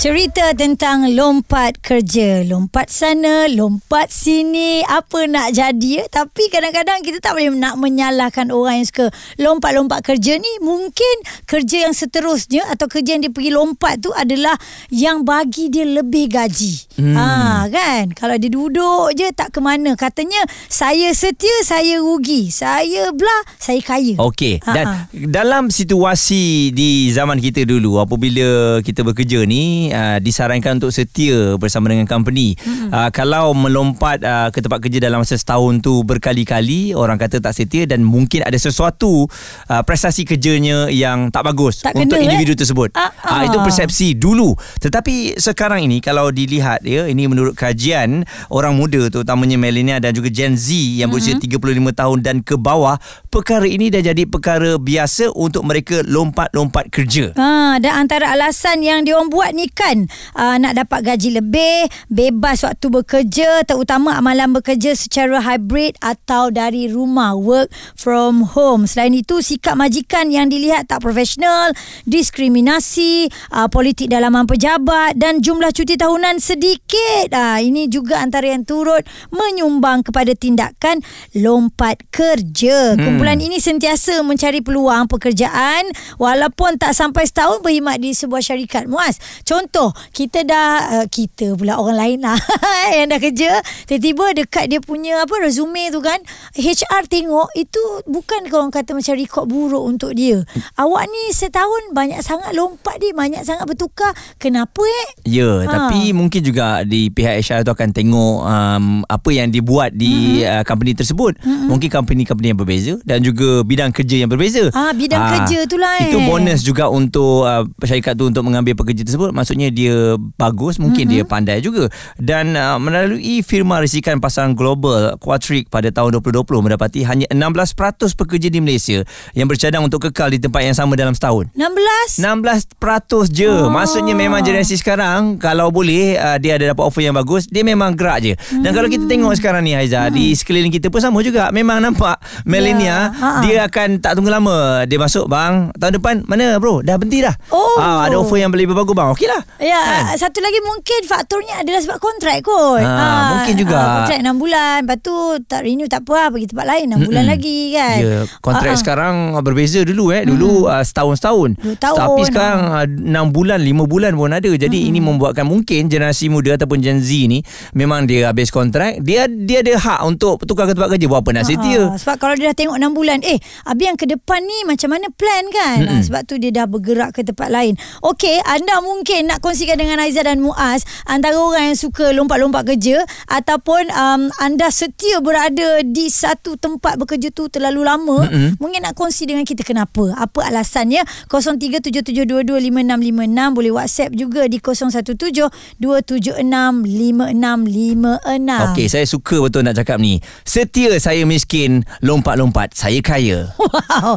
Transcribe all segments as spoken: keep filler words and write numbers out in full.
Cerita tentang lompat kerja. Lompat sana, lompat sini. Apa nak jadi ya? Tapi kadang-kadang kita tak boleh nak menyalahkan orang yang suka lompat-lompat kerja ni. Mungkin kerja yang seterusnya atau kerja yang dia pergi lompat tu adalah yang bagi dia lebih gaji. Hmm. Ha, kan? Kalau dia duduk je tak ke mana. Katanya saya setia, saya rugi. Saya blah, saya kaya. Okey. Dan ha-ha. Dalam situasi di zaman kita dulu apabila kita bekerja ni, Uh, disarankan untuk setia bersama dengan company. Hmm. Uh, kalau melompat uh, ke tempat kerja dalam masa setahun tu berkali-kali, orang kata tak setia dan mungkin ada sesuatu uh, prestasi kerjanya yang tak bagus tak untuk kena, individu eh? tersebut. Uh, uh. Uh, itu persepsi dulu. Tetapi sekarang ini kalau dilihat ya, ini menurut kajian orang muda terutamanya milenial dan juga Gen Z yang berusia hmm. tiga puluh lima tahun dan ke bawah, perkara ini dah jadi perkara biasa untuk mereka lompat-lompat kerja. Uh, dan antara alasan yang diorang buat ni kan uh, nak dapat gaji lebih, bebas waktu bekerja, terutama amalan bekerja secara hybrid atau dari rumah, work from home. Selain itu, sikap majikan yang dilihat tak profesional, diskriminasi, uh, politik dalaman pejabat dan jumlah cuti tahunan sedikit. Uh, ini juga antara yang turut menyumbang kepada tindakan lompat kerja. Hmm. Kumpulan ini sentiasa mencari peluang pekerjaan walaupun tak sampai setahun berkhidmat di sebuah syarikat. Muaz, contoh Contoh, kita dah, kita pula orang lain lah yang dah kerja, tiba-tiba dekat dia punya apa resume tu kan, H R tengok, itu bukan korang kata macam rekod buruk untuk dia. Awak ni setahun banyak sangat lompat dia, banyak sangat bertukar, kenapa eh? Ya, ha. tapi mungkin juga di pihak H R tu akan tengok um, apa yang dibuat di mm-hmm. uh, company tersebut. Mm-hmm. Mungkin company-company yang berbeza dan juga bidang kerja yang berbeza. Ha, bidang ha, kerja tu lah eh. Itu bonus juga untuk uh, syarikat tu untuk mengambil pekerja tersebut. Maksudnya dia bagus, mungkin mm-hmm. dia pandai juga. Dan uh, melalui firma risikan pasaran global Quatric pada tahun dua ribu dua puluh mendapati hanya enam belas peratus pekerja di Malaysia yang bercadang untuk kekal di tempat yang sama dalam setahun. enam belas? enam belas peratus je. Oh. Maksudnya memang generasi sekarang kalau boleh uh, dia ada dapat offer yang bagus, dia memang gerak je. Mm. Dan kalau kita tengok sekarang ni Haizah, mm. di sekeliling kita pun sama juga. Memang nampak millennial, yeah. dia akan tak tunggu lama. Dia masuk, bang, tahun depan mana bro? Dah berhenti dah. Oh. Uh, ada offer yang lebih bagus bang. Okeylah. Ya, kan? Satu lagi mungkin faktornya adalah sebab kontrak kot. Ha, ha, mungkin juga. Ha, kontrak enam bulan, lepas tu tak renew tak apa lah, pergi tempat lain enam Mm-mm. bulan lagi kan. Ya, kontrak Ha-ha. sekarang berbeza dulu eh. Dulu mm. uh, setahun-setahun. Tahun, Tapi sekarang ha. enam bulan, lima bulan pun ada. Jadi mm. ini membuatkan mungkin generasi muda ataupun Gen Z ni memang dia habis kontrak, dia dia ada hak untuk tukar ke tempat kerja. Buat apa nak Ha-ha. setia. Sebab kalau dia dah tengok enam bulan, eh habis yang ke depan ni macam mana plan kan? Ha, sebab tu dia dah bergerak ke tempat lain. Okey, anda mungkin nak kongsikan dengan Haizah dan Muaz antara orang yang suka lompat-lompat kerja ataupun um, anda setia berada di satu tempat bekerja tu terlalu lama. Mm-hmm. Mungkin nak kongsi dengan kita kenapa, apa alasannya. Kosong tiga tujuh tujuh dua dua lima enam lima enam, boleh WhatsApp juga di kosong satu tujuh dua tujuh enam lima enam lima enam. Okey, saya suka betul nak cakap ni. Setia saya miskin, lompat-lompat saya kaya. Wow.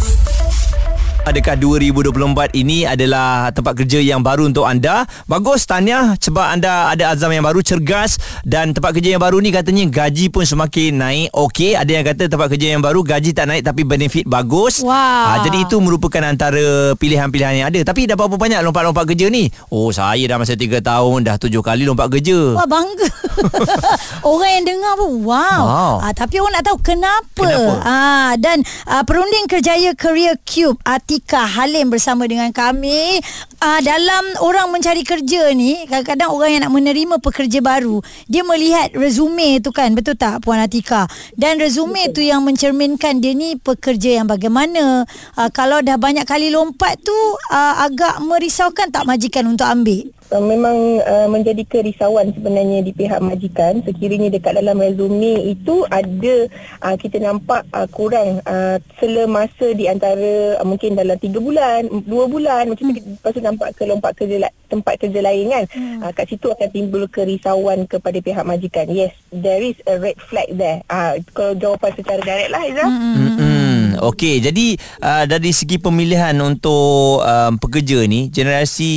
Adakah dua ribu dua puluh empat ini adalah tempat kerja yang baru untuk anda? Bagus, tahniah sebab anda ada azam yang baru, cergas, dan tempat kerja yang baru ni katanya gaji pun semakin naik. Okey, ada yang kata tempat kerja yang baru gaji tak naik tapi benefit bagus. Wow. Ha, jadi itu merupakan antara pilihan-pilihan yang ada. Tapi dah berapa banyak lompat-lompat kerja ni? Oh, saya dah masa tiga tahun dah tujuh kali lompat kerja. Wah, bangga. Orang yang dengar pun wow. wow. Ha, tapi orang nak tahu kenapa. kenapa? Ha, dan ha, perunding kerjaya CareerCube Atika Halim bersama dengan kami. Uh, dalam orang mencari kerja ni, kadang-kadang orang yang nak menerima pekerja baru, dia melihat resume tu kan, betul tak Puan Atika? Dan resume betul. Tu yang mencerminkan dia ni pekerja yang bagaimana. Uh, kalau dah banyak kali lompat tu, uh, agak merisaukan tak majikan untuk ambil? memang uh, menjadi kerisauan sebenarnya di pihak majikan sekiranya dekat dalam resume itu ada uh, kita nampak uh, kurang uh, sela masa di antara uh, mungkin dalam tiga bulan, dua bulan macam hmm. tu, lepas tu nampak ke lompat kerja, tempat kerja lain kan. hmm. Uh, kat situ akan timbul kerisauan kepada pihak majikan. Yes, there is a red flag there. Uh, kalau jawapan secara direct lah Haizah. Hmm. Hmm. Okey, jadi uh, dari segi pemilihan untuk um, pekerja ni, generasi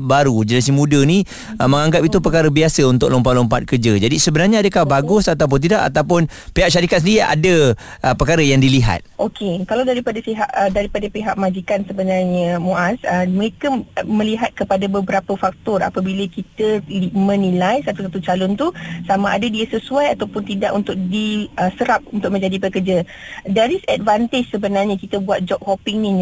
baru, generasi muda ni uh, menganggap itu perkara biasa untuk lompat-lompat kerja. Jadi sebenarnya adakah bagus ataupun tidak, ataupun pihak syarikat sendiri ada uh, perkara yang dilihat? Okey, kalau daripada pihak uh, daripada pihak majikan sebenarnya Muaz, uh, mereka melihat kepada beberapa faktor apabila kita menilai satu-satu calon tu, sama ada dia sesuai ataupun tidak untuk diserap untuk menjadi pekerja. There is advantage sebenarnya kita buat job hopping ni,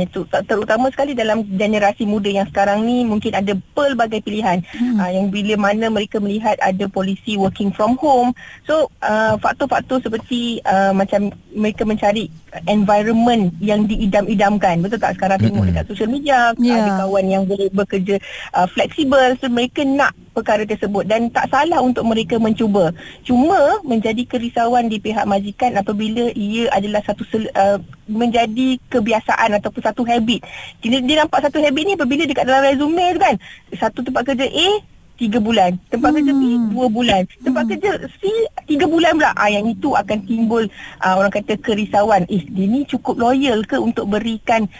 terutama sekali dalam generasi muda yang sekarang ni mungkin ada pelbagai pilihan hmm. uh, yang bila mana mereka melihat ada polisi working from home. So uh, faktor-faktor seperti uh, macam mereka mencari environment yang diidam-idamkan, betul tak? Sekarang tengok hmm. dekat social media yeah. ada kawan yang boleh bekerja uh, fleksibel, so mereka nak perkara tersebut dan tak salah untuk mereka mencuba. Cuma menjadi kerisauan di pihak majikan apabila ia adalah satu uh, menjadi kebiasaan ataupun satu habit. Dia, dia nampak satu habit ni apabila dekat dalam resume tu kan, satu tempat kerja A tiga bulan, tempat hmm. kerja B dua bulan, tempat hmm. kerja C tiga bulan pula. Ah, yang itu akan timbul ah, orang kata kerisauan. Eh, dia ni cukup loyal ke untuk berikan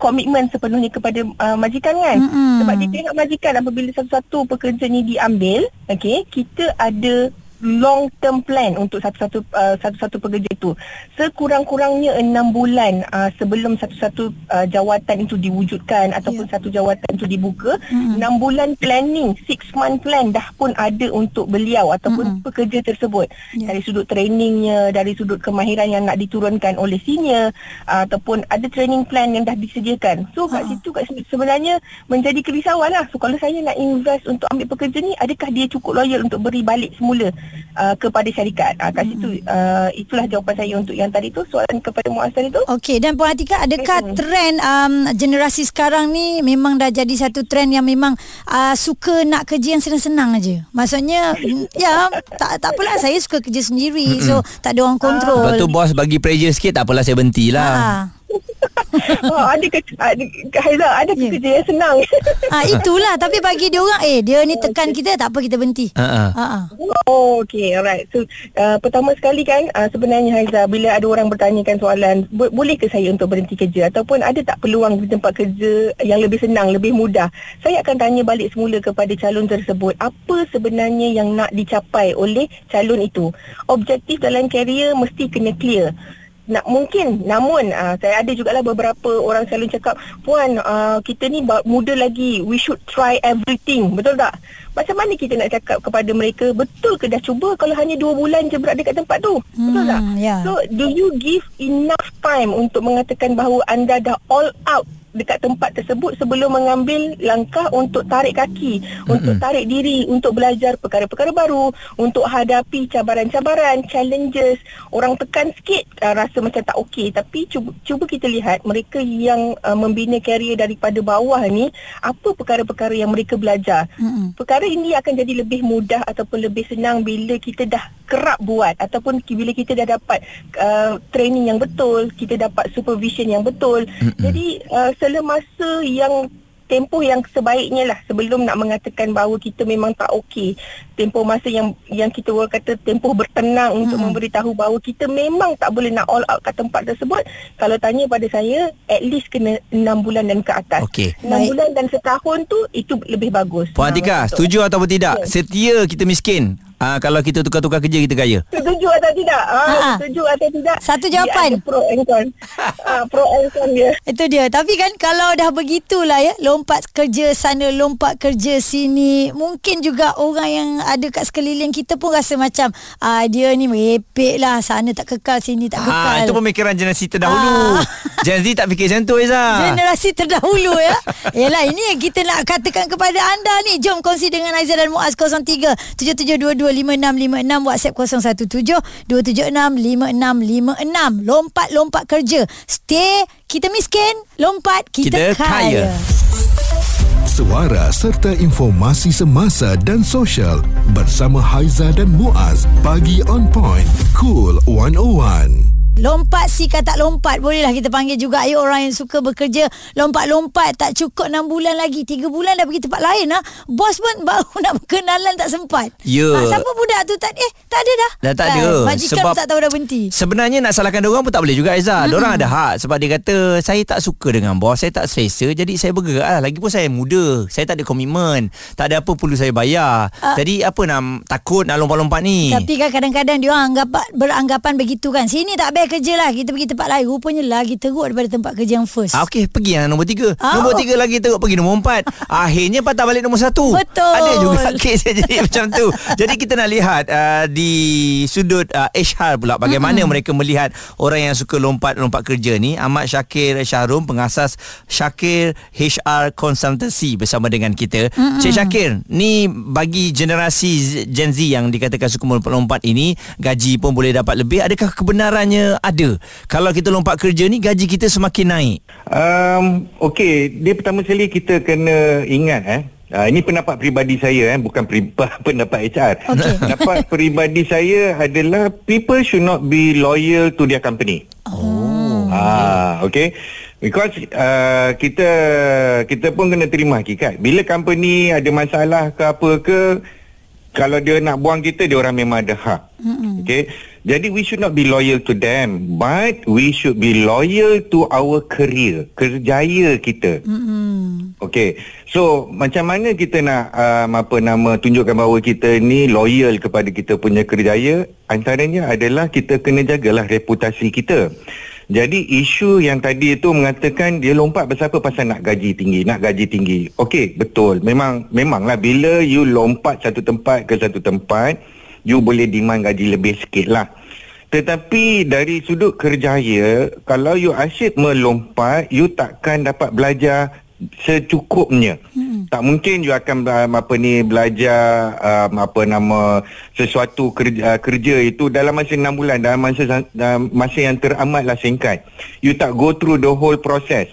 komitmen uh, sepenuhnya kepada uh, majikan kan? Hmm. Sebab di pihak majikan apabila satu-satu pekerja ni diambil, okey, kita ada long term plan untuk satu-satu uh, satu-satu pekerja itu. Sekurang-kurangnya enam bulan uh, sebelum satu-satu uh, jawatan itu diwujudkan ataupun yeah. satu jawatan itu dibuka, mm-hmm. enam bulan planning, six month plan dah pun ada untuk beliau ataupun mm-hmm. pekerja tersebut. Yeah. Dari sudut trainingnya, dari sudut kemahiran yang nak diturunkan oleh senior uh, ataupun ada training plan yang dah disediakan. So kat uh-huh. situ kat sebenarnya menjadi kerisauan lah. So kalau saya nak invest untuk ambil pekerja ni, adakah dia cukup loyal untuk beri balik semula Uh, kepada syarikat? uh, Kat situ uh, itulah jawapan saya untuk yang tadi tu, soalan kepada Muaz tadi tu. Okey, dan Puan Atika, adakah hmm. trend um, generasi sekarang ni memang dah jadi satu trend yang memang uh, suka nak kerja yang senang-senang aja? Maksudnya ya, tak tak apalah, saya suka kerja sendiri, so tak ada orang kontrol. Lepas tu bos bagi pressure sikit, tak apalah saya bentilah. Ha. Oh, ada ke, ada, Haizah, ada yeah. kerja yang senang. Ah, itulah. Tapi bagi dia orang, eh dia ni tekan okay. kita, tak apa kita berhenti. Uh-huh. Uh-huh. Oh, okay, alright. So uh, pertama sekali kan, uh, sebenarnya Haizah, bila ada orang bertanyakan soalan, boleh ke saya untuk berhenti kerja ataupun ada tak peluang di tempat kerja yang lebih senang, lebih mudah, saya akan tanya balik semula kepada calon tersebut, apa sebenarnya yang nak dicapai oleh calon itu. Objektif dalam karier mesti kena clear. Nak mungkin, namun uh, saya ada jugalah beberapa orang selalu cakap, Puan, uh, kita ni muda lagi, we should try everything, betul tak? Macam mana kita nak cakap kepada mereka, betul ke dah cuba kalau hanya dua bulan je berada dekat tempat tu? Hmm, betul tak? Yeah. So, do you give enough time untuk mengatakan bahawa anda dah all out dekat tempat tersebut sebelum mengambil langkah untuk tarik kaki, mm-hmm. untuk tarik diri, untuk belajar perkara-perkara baru, untuk hadapi cabaran-cabaran, challenges. Orang tekan sikit, uh, rasa macam tak okey. Tapi cuba, cuba kita lihat mereka yang uh, membina karier daripada bawah ni, apa perkara-perkara yang mereka belajar. Mm-hmm. Perkara ini akan jadi lebih mudah ataupun lebih senang bila kita dah kerap buat ataupun bila kita dah dapat uh, training yang betul, kita dapat supervision yang betul. Mm-hmm. Jadi uh, masa yang tempoh yang sebaiknya lah sebelum nak mengatakan bahawa kita memang tak okey, tempoh masa yang yang kita orang kata tempoh bertenang hmm. untuk memberitahu bahawa kita memang tak boleh nak all out kat tempat tersebut. Kalau tanya pada saya, at least kena enam bulan dan ke atas. Okay. enam bulan dan setahun tu, itu lebih bagus. Puan Atika, nah, setuju ataupun tidak? Yeah. Setia kita miskin, ah, kalau kita tukar-tukar kerja kita kaya. Setuju atau tidak? Ah, setuju atau tidak? Satu jawapan. Dia ada pro and con. ah, pro and con dia. Itu dia. Tapi kan kalau dah begitulah ya, lompat kerja sana, lompat kerja sini, mungkin juga orang yang ada kat sekeliling kita pun rasa macam ah, dia ni merepek lah, sana tak kekal, sini tak kekal. Ah, itu pemikiran generasi terdahulu. Ah. Gen Z tak fikir macam tu, Haizah. Generasi terdahulu ya. Yalah, ini yang kita nak katakan kepada anda ni. Jom kongsi dengan Haizah dan Muaz, kosong tiga tujuh tujuh dua dua lima enam lima enam, WhatsApp kosong satu tujuh dua tujuh enam lima enam lima enam. Lompat-lompat kerja, stay kita miskin, lompat kita, kita kaya, kaya. suara serta informasi semasa dan sosial bersama Haizah dan Muaz. Pagi On Point, Cool one oh one. Lompat si kata lompat, bolehlah kita panggil juga. Ayuh, orang yang suka bekerja lompat-lompat, tak cukup enam bulan lagi, tiga bulan dah pergi tempat lain. ha? Bos pun baru nak berkenalan tak sempat. yeah. ha, Siapa budak tu tak, eh, tak ada dah. Dah tak ha, ada majikan sebab, pun tak tahu dah berhenti. Sebenarnya nak salahkan diorang pun tak boleh juga, Aizah. Mm-hmm. Diorang ada hak. Sebab dia kata, saya tak suka dengan bos, saya tak selesa, jadi saya bergerak lah. Lagipun saya muda, saya tak ada komitmen, tak ada apa perlu saya bayar. uh, Jadi apa nak takut nak lompat-lompat ni. Tapi kan kadang-kadang diorang anggapan, beranggapan begitu kan, sini tak baik kerja lah, kita pergi tempat lain. Rupanya lagi teruk daripada tempat kerja yang first. ah, Okey, pergi yang nombor tiga. oh. Nombor tiga lagi teruk, pergi nombor empat. Akhirnya patah balik nombor satu. Betul. Ada juga kes jadi macam tu. Jadi kita nak lihat uh, di sudut uh, H R pula, bagaimana mm-hmm. mereka melihat orang yang suka lompat-lompat kerja ni. Ahmad Syakir Syahrum, pengasas Syakir H R Consultancy, bersama dengan kita. mm-hmm. Cik Syakir, ni bagi generasi Gen Z yang dikatakan suka lompat-lompat ini, gaji pun boleh dapat lebih. Adakah kebenarannya ada kalau kita lompat kerja ni gaji kita semakin naik? Um, Okey, dia pertama sekali kita kena ingat, eh, uh, ini pendapat peribadi saya, eh, bukan peribadi, pendapat H R. Okay. Pendapat peribadi saya adalah people should not be loyal to their company. Oh. Ah, okey. Because uh, kita kita pun kena terima hakikat. Bila company ada masalah ke apa ke, kalau dia nak buang kita, dia orang memang ada hak. Mm-hmm. Okay? Jadi we should not be loyal to them, but we should be loyal to our career, kerjaya kita. Mm-hmm. Okay. So macam mana kita nak um, apa nama tunjukkan bahawa kita ni loyal kepada kita punya kerjaya? Antaranya adalah kita kena jagalah reputasi kita. Jadi isu yang tadi itu mengatakan dia lompat pasal apa? Pasal nak gaji tinggi, nak gaji tinggi. Okey, betul. Memang memanglah bila you lompat satu tempat ke satu tempat, you boleh demand gaji lebih sikit lah. Tetapi dari sudut kerjaya, kalau you asyik melompat, you takkan dapat belajar secukupnya. Hmm. Tak mungkin you akan um, apa ni belajar um, apa nama sesuatu kerja, kerja itu dalam masa enam bulan, dalam masa dalam masa yang teramatlah singkat. You tak go through the whole process.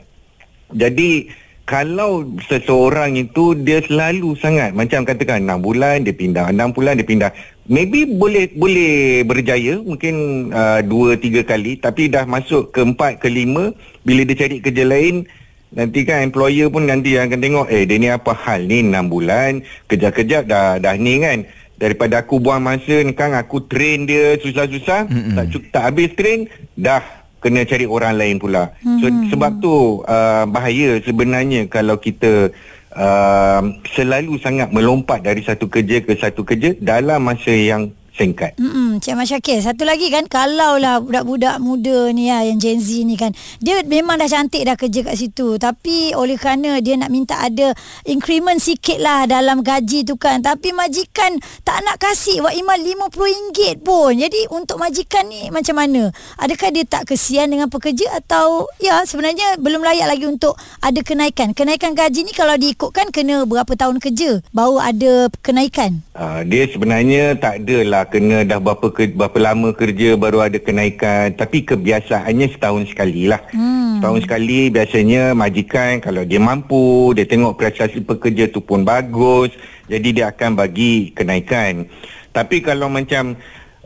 Jadi kalau seseorang itu dia selalu sangat, macam katakan enam bulan dia pindah, enam bulan dia pindah, maybe boleh boleh berjaya mungkin uh, dua tiga kali, tapi dah masuk ke empat ke lima, bila dia cari kerja lain, nanti kan employer pun nanti akan tengok, eh dia ni apa hal ni, enam bulan kejap-kejap dah dah ni kan. Daripada aku buang masa ni kan, aku train dia susah-susah, mm-hmm. tak tak habis train, dah kena cari orang lain pula. Mm-hmm. So sebab tu uh, bahaya sebenarnya kalau kita uh, selalu sangat melompat dari satu kerja ke satu kerja dalam masa yang singkat. Mm-mm, Cik Ahmad Syakir, satu lagi kan, kalaulah budak-budak muda ni ya, yang Gen Z ni kan, dia memang dah cantik dah kerja kat situ, tapi oleh kerana dia nak minta ada increment sikit lah dalam gaji tu kan, tapi majikan tak nak kasih waimah lima puluh ringgit pun. Jadi untuk majikan ni macam mana? Adakah dia tak kesian dengan pekerja atau ya sebenarnya belum layak lagi untuk ada kenaikan? Kenaikan gaji ni kalau diikutkan kena berapa tahun kerja baru ada kenaikan? Uh, dia sebenarnya tak ada lah kena dah berapa ke, berapa lama kerja baru ada kenaikan, tapi kebiasaannya setahun sekali lah. hmm. Setahun sekali biasanya majikan kalau dia mampu, dia tengok prestasi pekerja tu pun bagus, jadi dia akan bagi kenaikan. Tapi kalau macam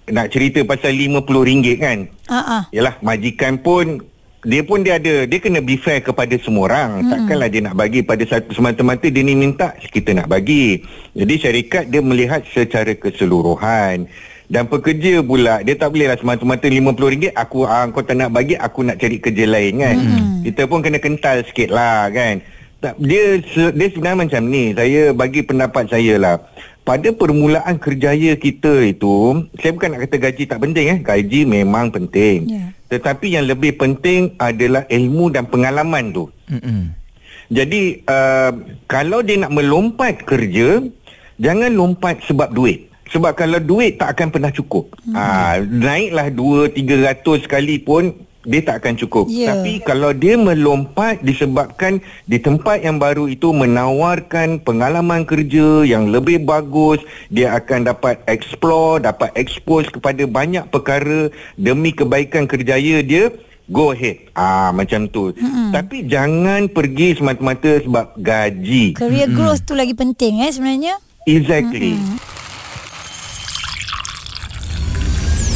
nak cerita pasal lima puluh ringgit kan, uh-uh. yalah majikan pun dia pun dia ada, dia kena be fair kepada semua orang. Hmm. Takkanlah dia nak bagi pada satu semata-mata dia ni minta kita nak bagi. Jadi syarikat dia melihat secara keseluruhan. Dan pekerja pula, dia tak bolehlah semata-mata lima puluh ringgit aku ah, kau tak nak bagi, aku nak cari kerja lain kan. Hmm. Kita pun kena kental sikit lah kan. Tak, dia dia sebenarnya macam ni. Saya bagi pendapat saya lah. Pada permulaan kerjaya kita itu, saya bukan nak kata gaji tak penting, eh. Gaji memang penting. Yeah. Tetapi yang lebih penting adalah ilmu dan pengalaman tu. Mm-hmm. Jadi, uh, kalau dia nak melompat kerja, jangan lompat sebab duit. Sebab kalau duit tak akan pernah cukup. Mm. Ha, naiklah dua tiga ratus sekali pun, dia tak akan cukup. Yeah. Tapi kalau dia melompat disebabkan di tempat yang baru itu menawarkan pengalaman kerja yang lebih bagus, dia akan dapat explore, dapat expose kepada banyak perkara demi kebaikan kerjaya dia, go ahead. Ah, macam tu. Mm-hmm. Tapi jangan pergi semata-mata sebab gaji. Career mm-hmm. growth tu lagi penting eh sebenarnya. Exactly. Mm-hmm.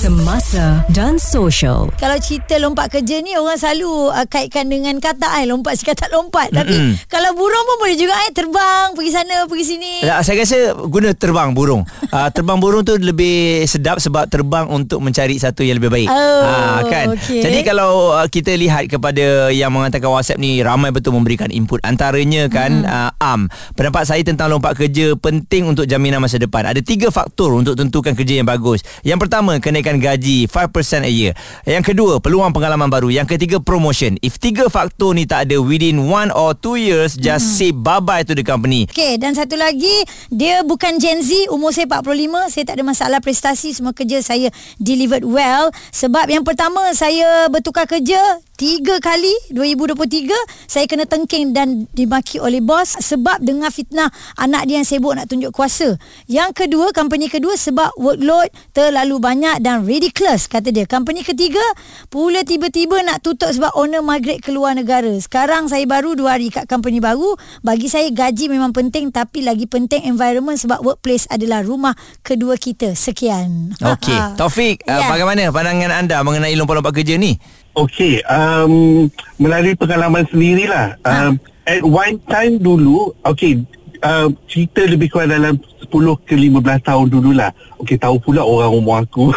Semasa dan sosial. Kalau cerita lompat kerja ni, orang selalu uh, kaitkan dengan kata ai lompat sekatat lompat. Mm-mm. Tapi kalau burung pun boleh juga ai terbang pergi sana pergi sini. Ya, saya rasa guna terbang burung. uh, terbang burung tu lebih sedap sebab terbang untuk mencari satu yang lebih baik. Oh, uh, kan. Okay. Jadi kalau uh, kita lihat kepada yang menghantarkan WhatsApp ni, ramai betul memberikan input. Antaranya kan mm. uh, am. Pendapat saya tentang lompat kerja penting untuk jaminan masa depan. Ada tiga faktor untuk tentukan kerja yang bagus. Yang pertama, kenaikan gaji five percent a year. Yang kedua, peluang pengalaman baru. Yang ketiga, promotion. If tiga faktor ni tak ada within one or two years, just hmm. say bye-bye to the company. Okay, dan satu lagi, dia bukan Gen Z. Umur saya empat puluh lima, saya tak ada masalah prestasi. Semua kerja saya delivered well. Sebab yang pertama, saya bertukar kerja tiga kali dua ribu dua puluh tiga, saya kena tengking dan dimaki oleh bos sebab dengar fitnah anak dia yang sibuk nak tunjuk kuasa. Yang kedua, company kedua sebab workload terlalu banyak dan ridiculous, kata dia. Company ketiga pula tiba-tiba nak tutup sebab owner migrate ke luar negara. Sekarang saya baru dua hari kat company baru. Bagi saya gaji memang penting, tapi lagi penting environment sebab workplace adalah rumah kedua kita. Sekian. Okey, Taufik, yeah. uh, bagaimana pandangan anda mengenai lompat-lompat kerja ni? Okey, um, melalui pengalaman sendirilah. Um, ha. At one time dulu, okey, uh, cerita lebih kurang dalam sepuluh ke lima belas tahun dululah. Okey, tahu pula orang umur aku.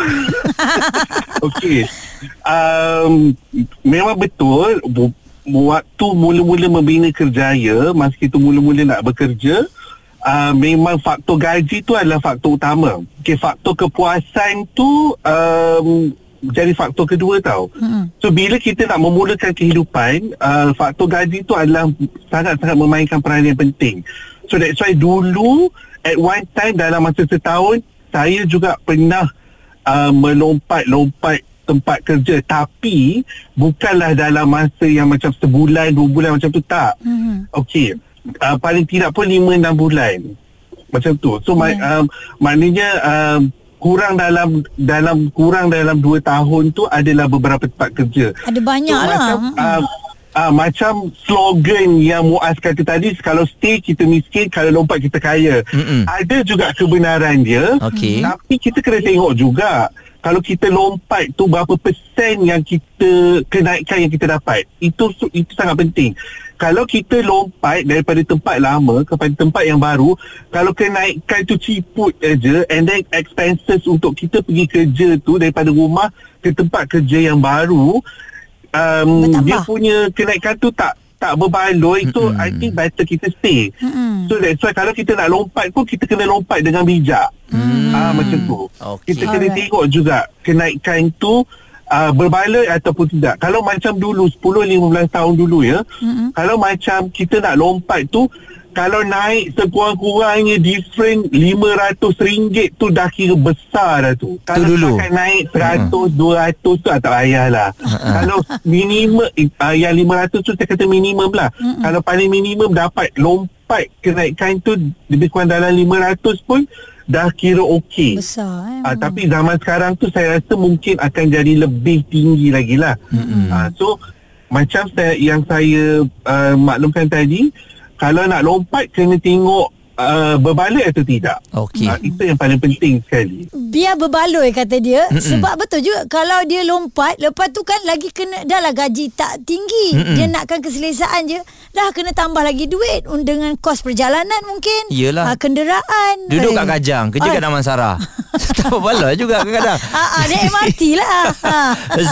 Okey, um, memang betul, waktu mula-mula membina kerjaya, masa kita mula-mula nak bekerja, Uh, memang faktor gaji tu adalah faktor utama. Okey, faktor kepuasan tu um, jadi faktor kedua tau. Hmm. So bila kita nak memulakan kehidupan, uh, faktor gaji tu adalah sangat-sangat memainkan peranan yang penting. So that's why dulu at one time dalam masa setahun saya juga pernah uh, melompat-lompat tempat kerja, tapi bukanlah dalam masa yang macam sebulan, dua bulan macam tu, tak. Hmm. Okey, uh, paling tidak pun lima enam bulan. Macam tu. So hmm. uh, maknanya uh, kurang dalam dalam kurang dalam dua tahun tu adalah beberapa tempat kerja. Ada banyak so, lah. Macam, uh, uh, macam slogan yang Muaz kata tadi, kalau stay kita miskin, kalau lompat kita kaya. Mm-mm. Ada juga kebenaran dia. Okay. Tapi kita kena tengok juga kalau kita lompat tu berapa persen yang kita kenaikan yang kita dapat. Itu itu sangat penting. Kalau kita lompat daripada tempat lama kepada tempat yang baru, kalau kenaikan tu ciput aja, and then expenses untuk kita pergi kerja tu daripada rumah ke tempat kerja yang baru, um, dia punya kenaikan tu tak tak berbaloi. So mm-hmm. I think better kita stay. Mm-hmm. So that's why kalau kita nak lompat pun kita kena lompat dengan bijak. Mm. Ah, macam tu. Okay. Kita kena Alright. tengok juga kenaikan tu Uh, berbaloi ataupun tidak. Kalau macam dulu sepuluh lima belas tahun dulu ya, mm-hmm. kalau macam kita nak lompat tu, kalau naik sekurang-kurangnya different lima ratus ringgit tu dah kira besar dah tu. Kalau dulu Kalau naik seratus, hmm. dua ratus tu tak payahlah. Hmm. Kalau minimum uh, yang lima ratus tu saya kata minimum lah. Hmm. Kalau paling minimum dapat lompat kenaikan tu lebih kurang dalam lima ratus pun dah kira okey. Besar eh. Uh, tapi zaman sekarang tu saya rasa mungkin akan jadi lebih tinggi lagi lah. Hmm. Uh, so macam saya, yang saya uh, maklumkan tadi, kalau nak lompat kena tengok uh, berbaloi atau tidak. Okay. Uh, itu yang paling penting sekali. Biar berbaloi, kata dia. Mm-mm. Sebab betul juga kalau dia lompat, lepas tu kan lagi kena, dah lah gaji tak tinggi. Mm-mm. Dia nakkan keselesaan je. Dah kena tambah lagi duit dengan kos perjalanan mungkin. Yelah. Uh, kenderaan. Duduk kat Kajang, kerja oh. kat Damansara. Tak berbaloi juga kadang-kadang. Haa, dia M R T lah.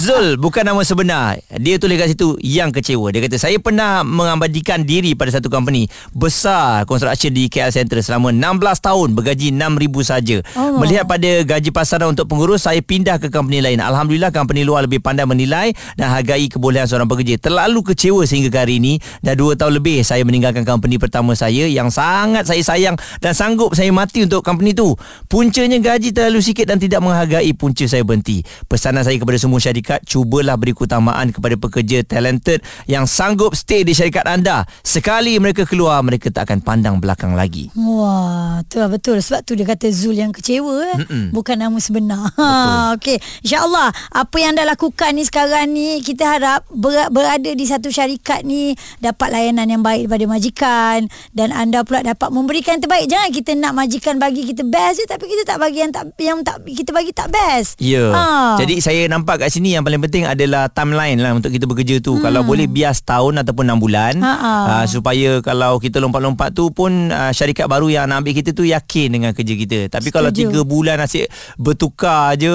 Zul, bukan nama sebenar. Dia tulis kat situ, yang kecewa. Dia kata, saya pernah mengabadikan diri pada satu company besar construction di K L Central selama enam belas tahun, bergaji enam ribu ringgit saja. Oh. Melihat pada gaji pasaran untuk pengurus, saya pindah ke company lain. Alhamdulillah, company luar lebih pandai menilai dan hargai kebolehan seorang pekerja. Terlalu kecewa sehingga hari ini. Dah dua tahun lebih saya meninggalkan company pertama saya yang sangat saya sayang dan sanggup saya mati untuk company tu. Puncanya gaji terlalu sikit dan tidak menghargai punca saya berhenti. Pesanan saya kepada semua syarikat, cubalah beri keutamaan kepada pekerja talented yang sanggup stay di syarikat anda. Sekali mereka keluar, mereka tak akan pandang belakang lagi. Wah, tu lah betul. Sebab tu dia kata Zul yang kecewa, Mm-mm. bukan nama sebenar. Ha, okay. InsyaAllah apa yang dah lakukan ni sekarang ni, kita harap ber- berada di satu syarikat ni dapat layanan yang baik daripada majikan, dan anda pula dapat memberikan terbaik. Jangan kita nak majikan bagi kita best je, tapi kita tak bagi yang tak, yang tak kita bagi tak best. Ya. Yeah. Ha. Jadi saya nampak kat sini yang paling penting adalah timeline lah untuk kita bekerja tu. Hmm. Kalau boleh biar setahun ataupun enam bulan, aa, supaya kalau kita lompat-lompat tu pun aa, syarikat baru yang nak ambil kita tu yakin dengan kerja kita. Tapi setuju. Kalau tiga bulan asyik bertukar je,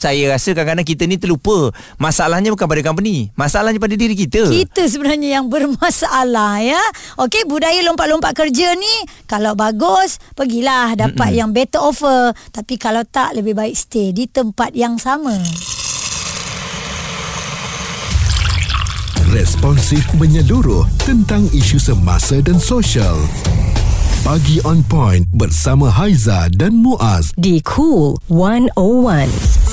saya rasa kadang-kadang kita ni terlupa. Masalahnya bukan pada company, masalahnya pada diri kita. Kita sebenarnya yang bermasalah ya. Okey, budaya lompat-lompat kerja ni kalau bagus pergilah dapat Mm-mm. yang better offer, tapi kalau tak lebih baik stay di tempat yang sama. Responsif menyeluruh tentang isu semasa dan sosial. Pagi On Point bersama Haizah dan Muaz di Cool one oh one.